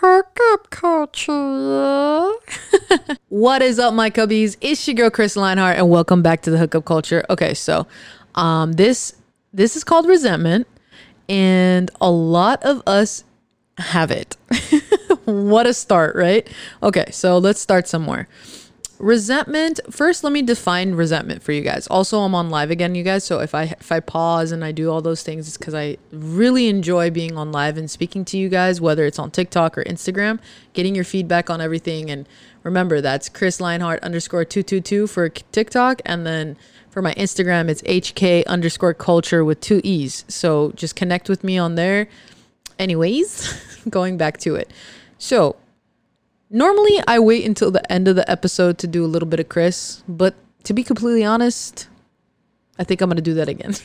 hookup culture, yeah? What is up, my cubbies? It's your girl, Chris Linehart, and welcome back to the hookup culture. Okay, so this is called resentment, and a lot of us have it. What a start, right? Okay, so let's start somewhere. Resentment. First, let me define resentment for you guys. Also, I'm on live again, you guys. So if I pause and I do all those things, it's because I really enjoy being on live and speaking to you guys, whether it's on TikTok or Instagram, getting your feedback on everything. And remember, that's Chris Linehart _222 for TikTok. And then for my Instagram, it's HK_culture with 2 E's. So just connect with me on there. Anyways, going back to it. So normally, I wait until the end of the episode to do a little bit of Chris, but to be completely honest, I think I'm going to do that again.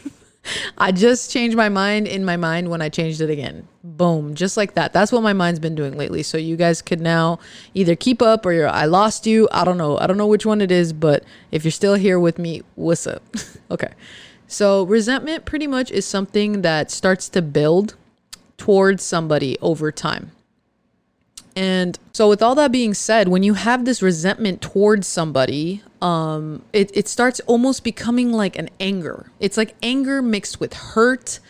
I just changed my mind in my mind when I changed it again. Boom. Just like that. That's what my mind's been doing lately. So you guys could now either keep up or I lost you. I don't know. I don't know which one it is, but if you're still here with me, what's up? Okay. So resentment pretty much is something that starts to build towards somebody over time. And so with all that being said, when you have this resentment towards somebody, it starts almost becoming like an anger. It's like anger mixed with hurt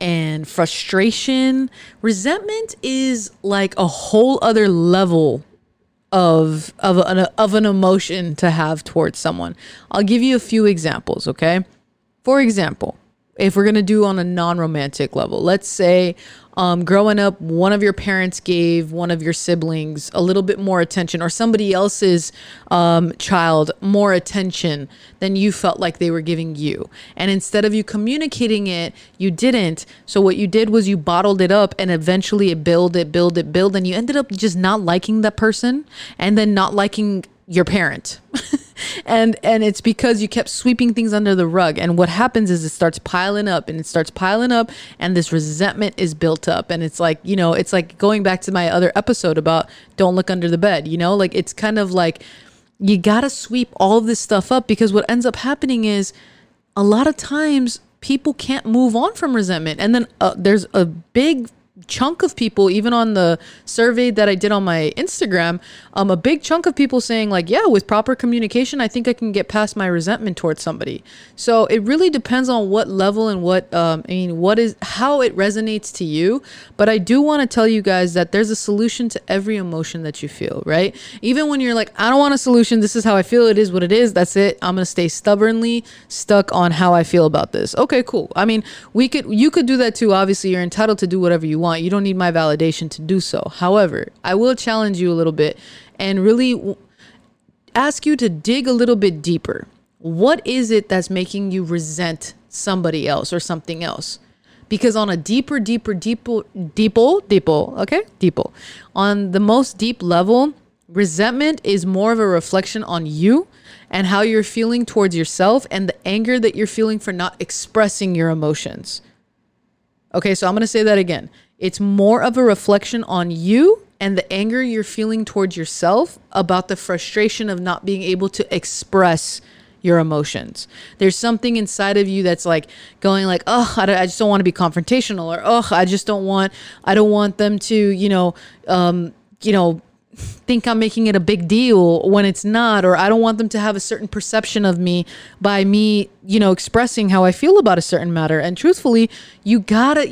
and frustration. Resentment is like a whole other level of an emotion to have towards someone. I'll give you a few examples, okay? For example, if we're going to do on a non-romantic level, let's say growing up, one of your parents gave one of your siblings a little bit more attention, or somebody else's child more attention than you felt like they were giving you. And instead of you communicating it, you didn't. So what you did was you bottled it up, and eventually it built, and you ended up just not liking that person and then not liking your parent. And it's because you kept sweeping things under the rug. And what happens is it starts piling up, and this resentment is built up. And it's like, you know, it's like going back to my other episode about don't look under the bed, you know, like it's kind of like you got to sweep all of this stuff up, because what ends up happening is a lot of times people can't move on from resentment. And then there's a big chunk of people, even on the survey that I did on my Instagram, a big chunk of people saying like, yeah, with proper communication, I think I can get past my resentment towards somebody. So it really depends on what level and how it resonates to you. But I do want to tell you guys that there's a solution to every emotion that you feel, right? Even when you're like, I don't want a solution. This is how I feel. It is what it is. That's it. I'm going to stay stubbornly stuck on how I feel about this. Okay, cool. I mean, you could do that too. Obviously, you're entitled to do whatever you want. You don't need my validation to do so. However, I will challenge you a little bit and really ask you to dig a little bit deeper. What is it that's making you resent somebody else or something else? Because on a deeper, on the most deep level, resentment is more of a reflection on you and how you're feeling towards yourself and the anger that you're feeling for not expressing your emotions. Okay, so I'm going to say that again. It's more of a reflection on you and the anger you're feeling towards yourself about the frustration of not being able to express your emotions. There's something inside of you that's like going like, oh, I just don't want to be confrontational, or oh, I don't want them to, think I'm making it a big deal when it's not, or I don't want them to have a certain perception of me by me, you know, expressing how I feel about a certain matter. And truthfully, you gotta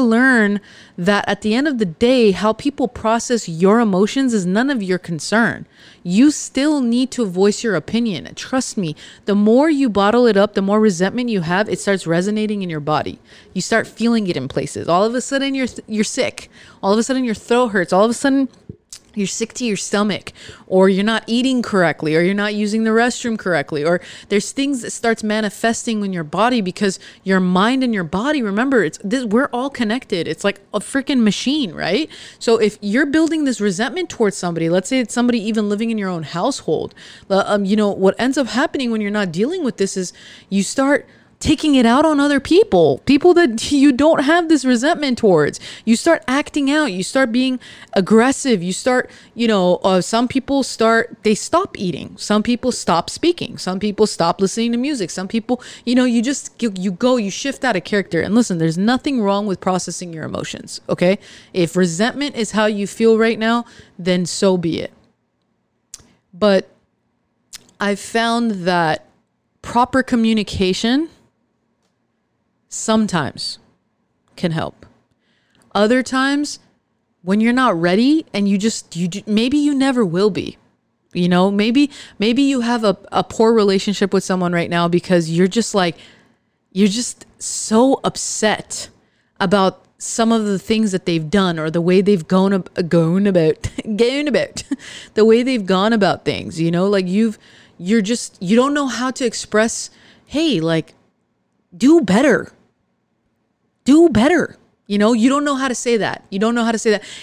learn that at the end of the day, how people process your emotions is none of your concern. You still need to voice your opinion. Trust me, the more you bottle it up, the more resentment you have, it starts resonating in your body. You start feeling it in places. All of a sudden you're sick. All of a sudden your throat hurts. All of a sudden you're sick to your stomach, or you're not eating correctly, or you're not using the restroom correctly, or there's things that starts manifesting in your body, because your mind and your body, remember, we're all connected. It's like a freaking machine, right? So if you're building this resentment towards somebody, let's say it's somebody even living in your own household, what ends up happening when you're not dealing with this is you start taking it out on other people, people that you don't have this resentment towards. You start acting out, you start being aggressive, you start, some people they stop eating. Some people stop speaking. Some people stop listening to music. Some people, you shift out of character. And listen, there's nothing wrong with processing your emotions. Okay. If resentment is how you feel right now, then so be it. But I've found that proper communication sometimes can help. Other times, when you're not ready and maybe you never will be, maybe you have a poor relationship with someone right now because you're just so upset about some of the things that they've done or the way they've gone about things, you don't know how to express, hey, do better. You don't know how to say that.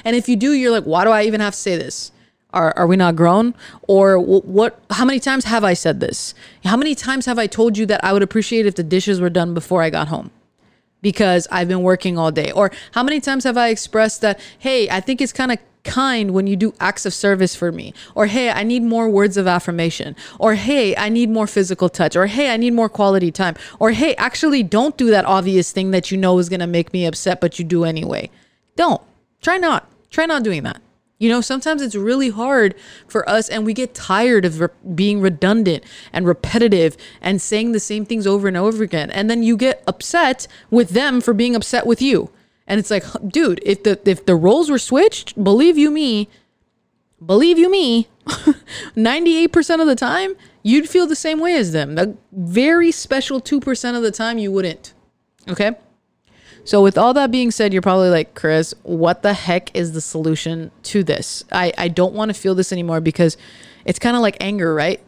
And if you do, you're like, why do I even have to say this? Are we not grown? Or what? How many times have I said this? How many times have I told you that I would appreciate if the dishes were done before I got home? Because I've been working all day. Or how many times have I expressed that, hey, I think it's kind of kind when you do acts of service for me, or hey, I need more words of affirmation, or hey, I need more physical touch, or hey, I need more quality time, or hey, actually don't do that obvious thing that is going to make me upset, but you do anyway. Don't. Try not doing that. Sometimes it's really hard for us, and we get tired of being redundant and repetitive and saying the same things over and over again. And then you get upset with them for being upset with you. And it's like, dude, if the roles were switched, believe you me, 98% of the time, you'd feel the same way as them. A very special 2% of the time, you wouldn't. Okay? So with all that being said, you're probably like, Chris, what the heck is the solution to this? I don't want to feel this anymore, because it's kind of like anger, right?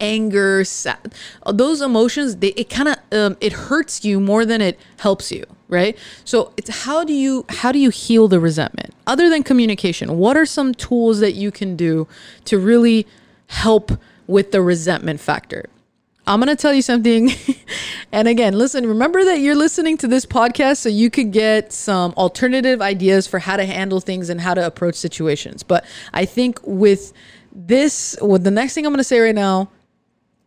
Anger, sad. Those emotions, it hurts you more than it helps you, right? So it's how do you heal the resentment? Other than communication, what are some tools that you can do to really help with the resentment factor? I'm going to tell you something. And again, listen, remember that you're listening to this podcast so you could get some alternative ideas for how to handle things and how to approach situations. But I think with the next thing I'm going to say right now,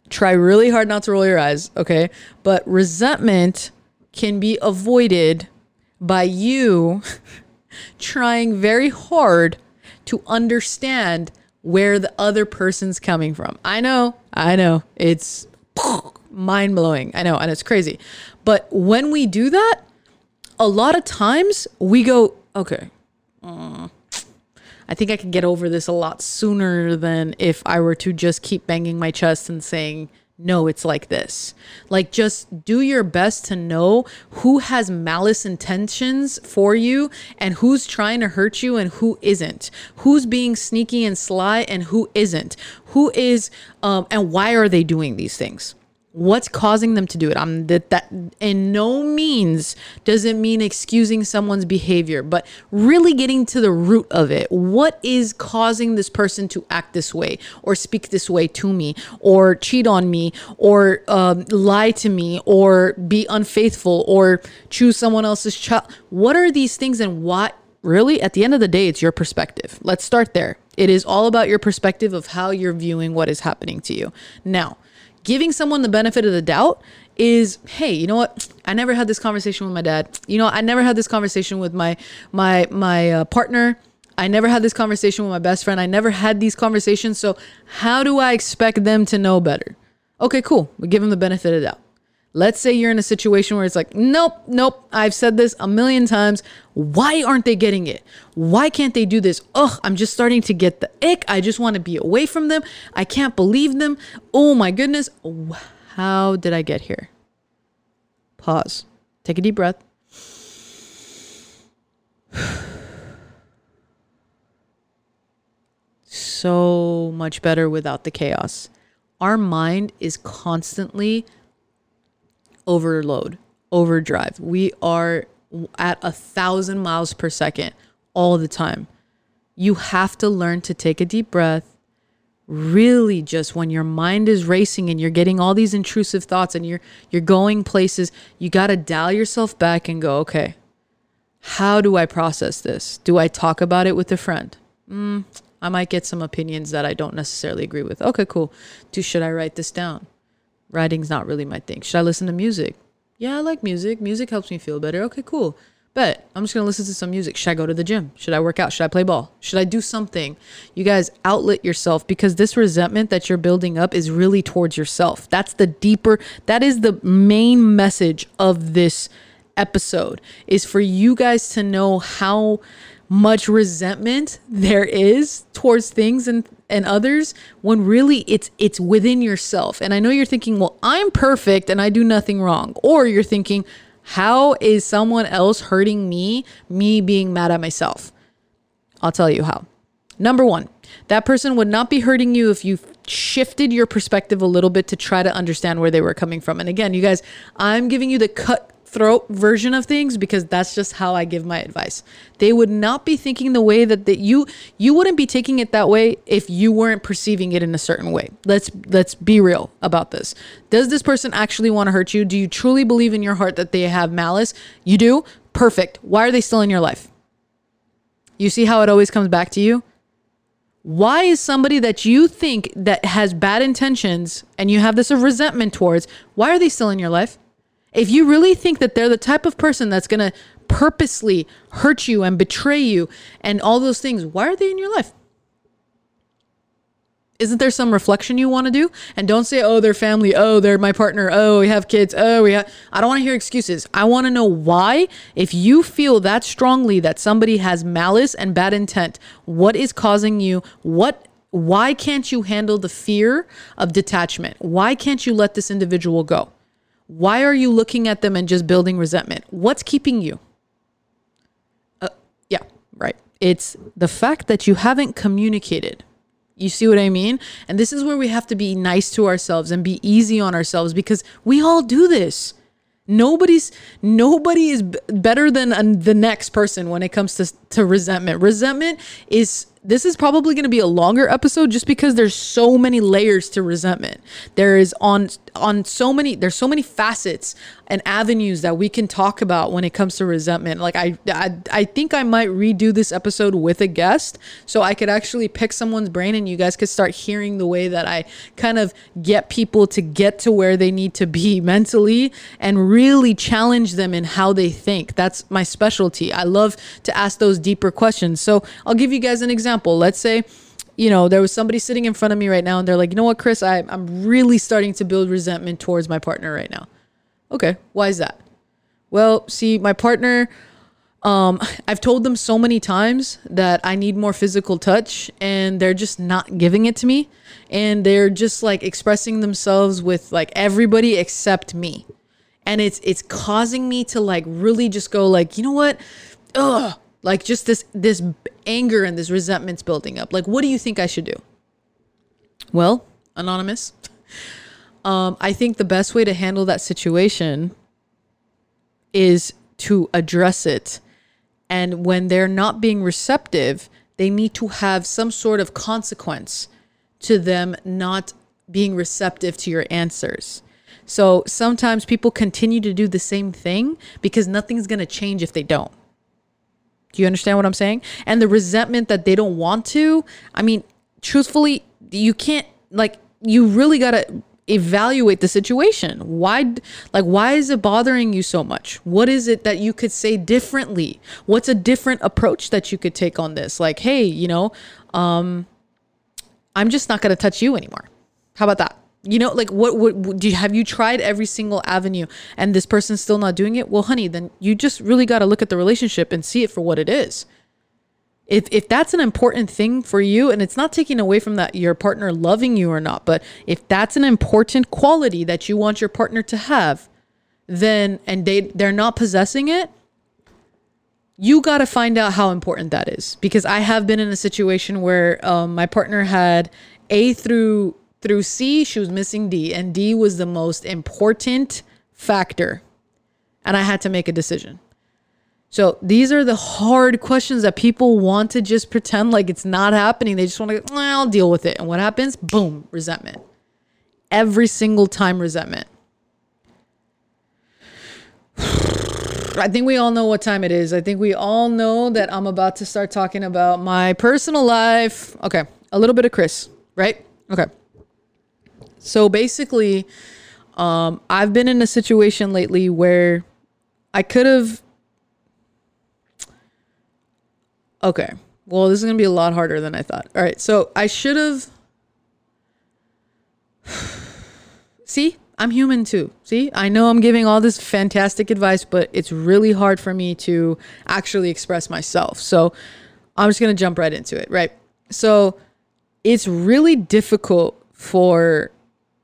try really hard not to roll your eyes. Okay. But resentment can be avoided by you trying very hard to understand where the other person's coming from. I know. It's mind blowing. I know. And it's crazy. But when we do that, a lot of times we go, okay, I think I could get over this a lot sooner than if I were to just keep banging my chest and saying, no, it's like this. Like, just do your best to know who has malice intentions for you and who's trying to hurt you and who isn't, who's being sneaky and sly and who isn't, who is, and why are they doing these things? What's causing them to do it? That in no means does it mean excusing someone's behavior, but really getting to the root of it. What is causing this person to act this way, or speak this way to me, or cheat on me, or lie to me, or be unfaithful, or choose someone else's child? What are these things, and why? Really, at the end of the day, it's your perspective. Let's start there. It is all about your perspective of how you're viewing what is happening to you. Now, giving someone the benefit of the doubt is, hey, you know what? I never had this conversation with my dad. I never had this conversation with my partner. I never had this conversation with my best friend. I never had these conversations. So how do I expect them to know better? Okay, cool. We give them the benefit of the doubt. Let's say you're in a situation where it's like, nope. I've said this a million times. Why aren't they getting it? Why can't they do this? Ugh, I'm just starting to get the ick. I just want to be away from them. I can't believe them. Oh my goodness. How did I get here? Pause. Take a deep breath. So much better without the chaos. Our mind is constantly overload, overdrive. We are at 1,000 miles per second all the time. You have to learn to take a deep breath, really just when your mind is racing and you're getting all these intrusive thoughts and you're going places, you got to dial yourself back and go, okay, how do I process this? Do I talk about it with a friend? I might get some opinions that I don't necessarily agree with. Okay, cool. Should I write this down? Writing's not really my thing. Should I listen to music? Yeah, I like music. Music helps me feel better. Okay, cool. But I'm just going to listen to some music. Should I go to the gym? Should I work out? Should I play ball? Should I do something? You guys, outlet yourself, because this resentment that you're building up is really towards yourself. That's the deeper, that is the main message of this episode, is for you guys to know how much resentment there is towards things and others, when really it's within yourself. And I know you're thinking, well, I'm perfect and I do nothing wrong. Or you're thinking, how is someone else hurting me being mad at myself? I'll tell you how. Number one, that person would not be hurting you if you shifted your perspective a little bit to try to understand where they were coming from. And again, you guys, I'm giving you the cutthroat version of things because that's just how I give my advice. They would not be thinking the way that you wouldn't be taking it that way if you weren't perceiving it in a certain way. Let's be real about this. Does this person actually want to hurt you? Do you truly believe in your heart that they have malice? You do? Perfect. Why are they still in your life? You see how it always comes back to you? Why is somebody that you think that has bad intentions and you have this resentment towards, why are they still in your life? If you really think that they're the type of person that's going to purposely hurt you and betray you and all those things, why are they in your life? Isn't there some reflection you want to do? And don't say, oh, they're family. Oh, they're my partner. Oh, we have kids. Oh, I don't want to hear excuses. I want to know why. If you feel that strongly that somebody has malice and bad intent, what is causing you? Why can't you handle the fear of detachment? Why can't you let this individual go? Why are you looking at them and just building resentment? What's keeping you? Yeah, right. It's the fact that you haven't communicated. You see what I mean? And this is where we have to be nice to ourselves and be easy on ourselves, because we all do this. Nobody is better than the next person when it comes to resentment. This is probably going to be a longer episode just because there's so many layers to resentment. There's so many facets and avenues that we can talk about when it comes to resentment. Like I think I might redo this episode with a guest so I could actually pick someone's brain and you guys could start hearing the way that I kind of get people to get to where they need to be mentally and really challenge them in how they think. That's my specialty. I love to ask those deeper questions. So I'll give you guys an example. Let's say, you know, there was somebody sitting in front of me right now and they're like, you know what, Chris, I'm really starting to build resentment towards my partner right now. Okay. Why is that? Well, see, my partner, I've told them so many times that I need more physical touch and they're just not giving it to me. And they're just like expressing themselves with like everybody except me. And it's causing me to like really just go like, you know what? Ugh. Like just this anger and this resentment's building up. Like, what do you think I should do? Well, anonymous, I think the best way to handle that situation is to address it. And when they're not being receptive, they need to have some sort of consequence to them not being receptive to your answers. So sometimes people continue to do the same thing because nothing's going to change if they don't. Do you understand what I'm saying? And the resentment that they don't want to, I mean, truthfully, you can't, like, you really got to evaluate the situation. Why is it bothering you so much? What is it that you could say differently? What's a different approach that you could take on this? Like, hey, you know, I'm just not going to touch you anymore. How about that? You know, like what have you tried every single avenue and this person's still not doing it? Well, honey, then you just really got to look at the relationship and see it for what it is. If that's an important thing for you, and it's not taking away from that your partner loving you or not, but if that's an important quality that you want your partner to have, then, and they're not possessing it, you got to find out how important that is. Because I have been in a situation where my partner had A through C, she was missing D, and D was the most important factor. And I had to make a decision. So these are the hard questions that people want to just pretend like it's not happening. They just want to go, I'll deal with it. And what happens? Boom, resentment. Every single time, resentment. I think we all know what time it is. I think we all know that I'm about to start talking about my personal life. Okay, a little bit of Chris, right? Okay. So basically, I've been in a situation lately where I could have... Okay, well, this is going to be a lot harder than I thought. All right, so I should have... See? I'm human too. See, I know I'm giving all this fantastic advice, but it's really hard for me to actually express myself. So I'm just going to jump right into it, right? So it's really difficult for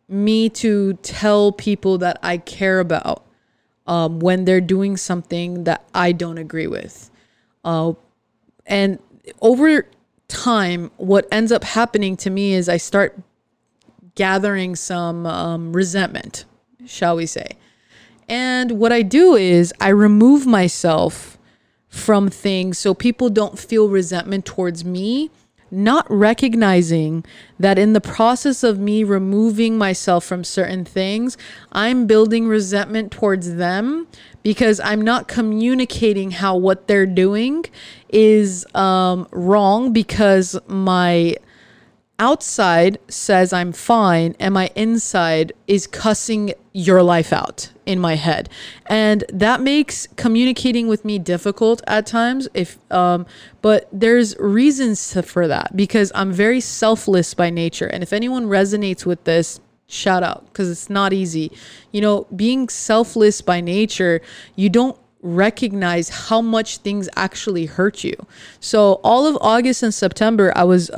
me to tell people that I care about when they're doing something that I don't agree with. And over time, what ends up happening to me is I start gathering some resentment, shall we say. And what I do is I remove myself from things so people don't feel resentment towards me, not recognizing that in the process of me removing myself from certain things, I'm building resentment towards them because I'm not communicating how what they're doing is wrong, because my outside says I'm fine and my inside is cussing your life out in my head. And that makes communicating with me difficult at times. But there's reasons for that, because I'm very selfless by nature. And if anyone resonates with this, shout out, because it's not easy. You know, being selfless by nature, you don't recognize how much things actually hurt you. So all of August and September, I was...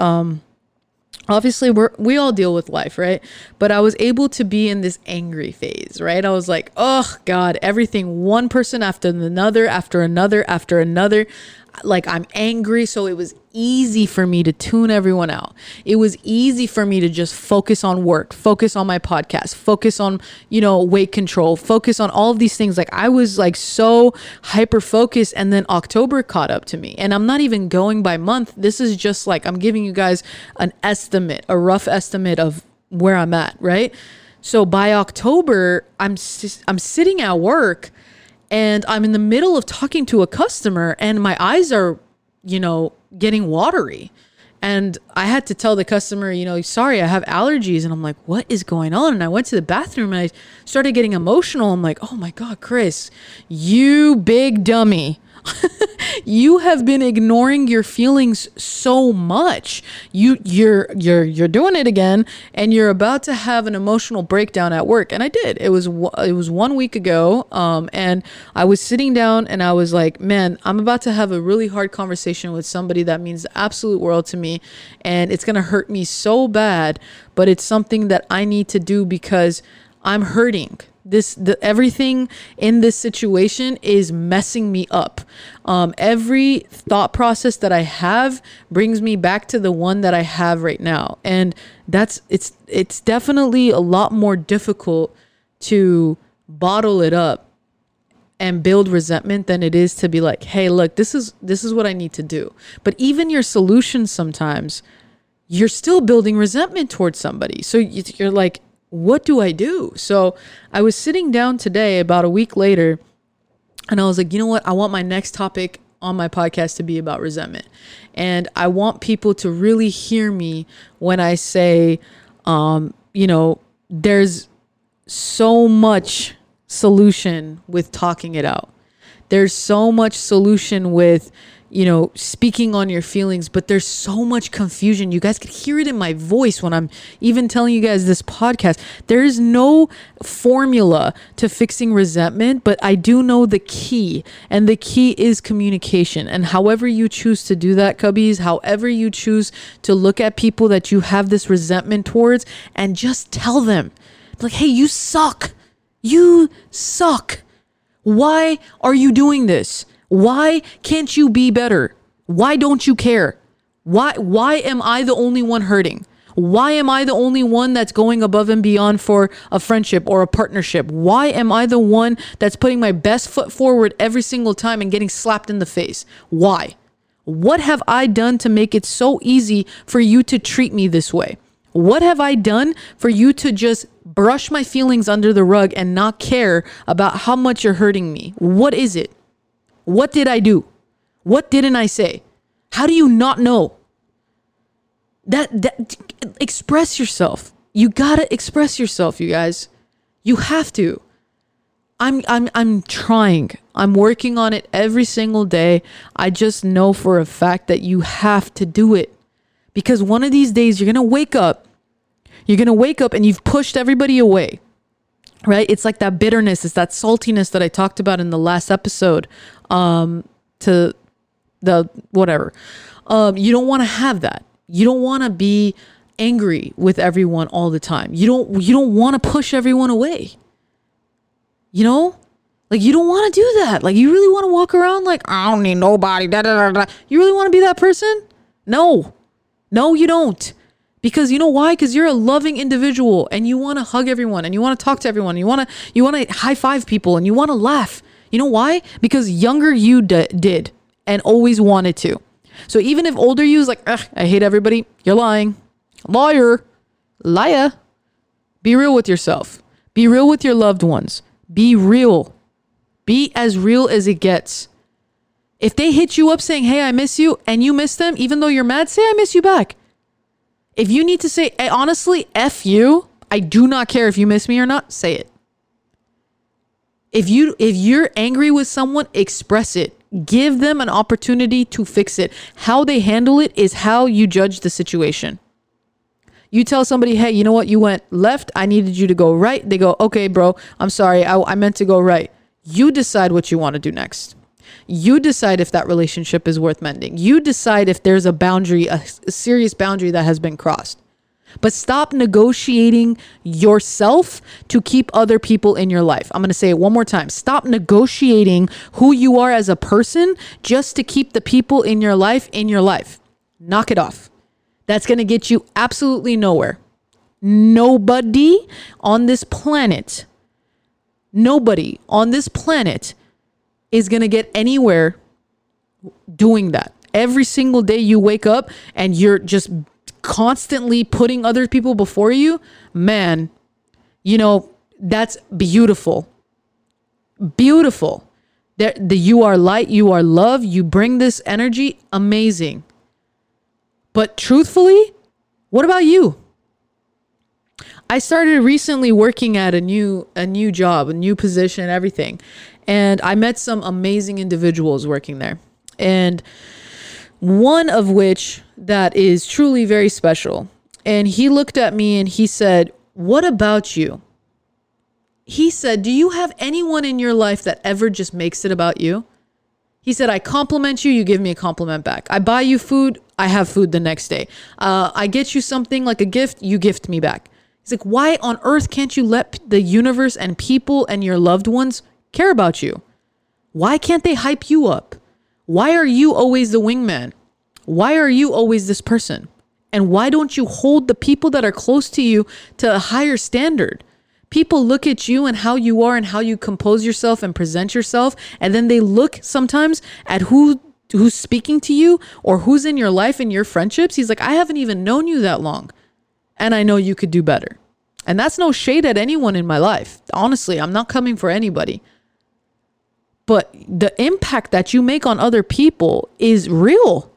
Obviously, we all deal with life, right? But I was able to be in this angry phase, right? I was like, oh, God, everything, one person after another, after another, after another. Like, I'm angry. So it was easy for me to tune everyone out. It was easy for me to just focus on work, focus on my podcast, focus on, you know, weight control, focus on all of these things. Like, I was like so hyper focused, and then October caught up to me. And I'm not even going by month. This is just like, I'm giving you guys an estimate, a rough estimate of where I'm at, right? So by October, I'm sitting at work, and I'm in the middle of talking to a customer, and my eyes are, you know, getting watery. And I had to tell the customer, you know, sorry, I have allergies. And I'm like, what is going on? And I went to the bathroom and I started getting emotional. I'm like, oh my God, Chris, you big dummy. You have been ignoring your feelings so much. You're doing it again, and you're about to have an emotional breakdown at work. And I did. It was 1 week ago, and I was sitting down and I was like, man, I'm about to have a really hard conversation with somebody that means the absolute world to me, and it's gonna hurt me so bad. But it's something that I need to do because I'm hurting. Everything in this situation is messing me up. Every thought process that I have brings me back to the one that I have right now. And it's definitely a lot more difficult to bottle it up and build resentment than it is to be like, hey, look, this is what I need to do. But even your solution, sometimes you're still building resentment towards somebody. So you're like, what do I do? So I was sitting down today about a week later, and I was like, you know what? I want my next topic on my podcast to be about resentment. And I want people to really hear me when I say, you know, there's so much solution with talking it out. There's so much solution with, you know, speaking on your feelings, but there's so much confusion. You guys could hear it in my voice when I'm even telling you guys this podcast. There is no formula to fixing resentment, but I do know the key, and the key is communication. And however you choose to do that, cubbies, however you choose to look at people that you have this resentment towards, and just tell them, like, hey, you suck. You suck. Why are you doing this? Why can't you be better? Why don't you care? Why am I the only one hurting? Why am I the only one that's going above and beyond for a friendship or a partnership? Why am I the one that's putting my best foot forward every single time and getting slapped in the face? Why? What have I done to make it so easy for you to treat me this way? What have I done for you to just brush my feelings under the rug and not care about how much you're hurting me? What is it? What did I do? What didn't I say? How do you not know? That express yourself. You gotta express yourself, you guys. You have to. I'm trying. I'm working on it every single day. I just know for a fact that you have to do it, because one of these days you're gonna wake up. You're gonna wake up and you've pushed everybody away, right? It's like that bitterness. It's that saltiness that I talked about in the last episode. To the whatever. You don't want to have that. You don't want to be angry with everyone all the time. You don't want to push everyone away. You know, like, you don't want to do that. Like, you really want to walk around like, I don't need nobody. Da, da, da, da. You really want to be that person? No, you don't. Because you know why? Because you're a loving individual and you want to hug everyone and you want to talk to everyone. And you want to high five people and you want to laugh. You know why? Because younger you did and always wanted to. So even if older you is like, I hate everybody, you're lying. Liar. Be real with yourself. Be real with your loved ones. Be real. Be as real as it gets. If they hit you up saying, hey, I miss you, and you miss them, even though you're mad, say, I miss you back. If you need to say, hey, honestly, F you, I do not care if you miss me or not, say it. If you're angry with someone, express it. Give them an opportunity to fix it. How they handle it is how you judge the situation. You tell somebody, hey, you know what? You went left. I needed you to go right. They go, okay, bro, I'm sorry. I meant to go right. You decide what you want to do next. You decide if that relationship is worth mending. You decide if there's a boundary, a serious boundary that has been crossed. But stop negotiating yourself to keep other people in your life. I'm going to say it one more time. Stop negotiating who you are as a person just to keep the people in your life in your life. Knock it off. That's going to get you absolutely nowhere. Nobody on this planet is going to get anywhere doing that. Every single day you wake up and you're just constantly putting other people before you, man, you know, that's beautiful. Beautiful. The you are light, you are love, you bring this energy, amazing. But truthfully, what about you? I started recently working at a new job, a new position, everything. And I met some amazing individuals working there. And one of which that is truly very special. And he looked at me and he said, what about you? He said, do you have anyone in your life that ever just makes it about you? He said, I compliment you, you give me a compliment back. I buy you food, I have food the next day. I get you something like a gift, you gift me back. He's like, why on earth can't you let the universe and people and your loved ones care about you? Why can't they hype you up? Why are you always the wingman? Why are you always this person? And why don't you hold the people that are close to you to a higher standard? People look at you and how you are and how you compose yourself and present yourself. And then they look sometimes at who's speaking to you or who's in your life and your friendships. He's like, I haven't even known you that long. And I know you could do better. And that's no shade at anyone in my life. Honestly, I'm not coming for anybody. But the impact that you make on other people is real.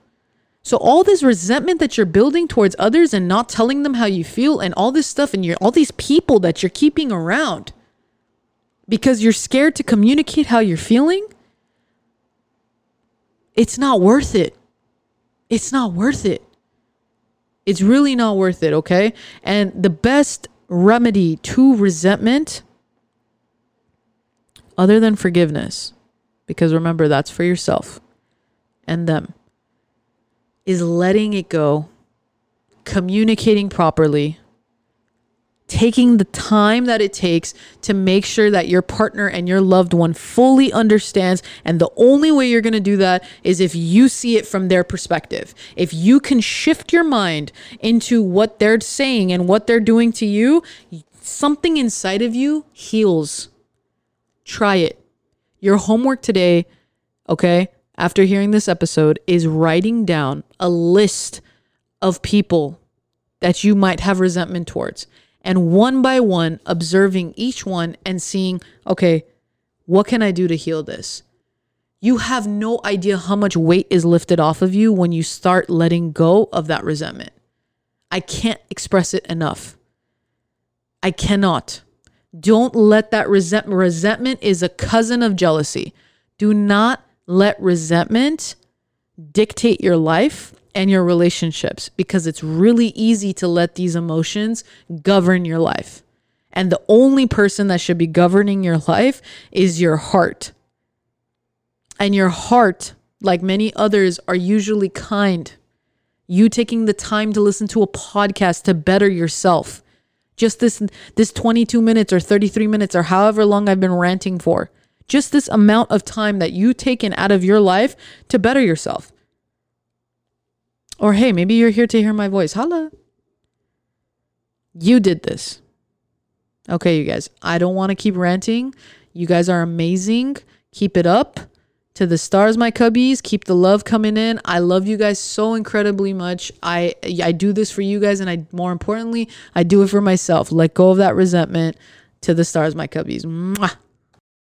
So all this resentment that you're building towards others and not telling them how you feel and all this stuff and all these people that you're keeping around because you're scared to communicate how you're feeling, it's not worth it. It's not worth it. It's really not worth it, okay? And the best remedy to resentment, other than forgiveness, because remember, that's for yourself and them, is letting it go, communicating properly, taking the time that it takes to make sure that your partner and your loved one fully understands. And the only way you're going to do that is if you see it from their perspective. If you can shift your mind into what they're saying and what they're doing to you, something inside of you heals. Try it. Your homework today, okay, after hearing this episode, is writing down a list of people that you might have resentment towards. And one by one, observing each one and seeing, okay, what can I do to heal this? You have no idea how much weight is lifted off of you when you start letting go of that resentment. I can't express it enough. I cannot. Don't let that resentment. Resentment is a cousin of jealousy. Do not let resentment dictate your life and your relationships, because it's really easy to let these emotions govern your life. And the only person that should be governing your life is your heart. And your heart, like many others, are usually kind. You taking the time to listen to a podcast to better yourself. Just this 22 minutes or 33 minutes or however long I've been ranting for. Just this amount of time that you taken out of your life to better yourself. Or hey, maybe you're here to hear my voice. Holla. You did this. Okay, you guys, I don't want to keep ranting. You guys are amazing. Keep it up. To the stars, my cubbies. Keep the love coming in. I love you guys so incredibly much. I do this for you guys, and more importantly, I do it for myself. Let go of that resentment. To the stars, my cubbies. Mwah.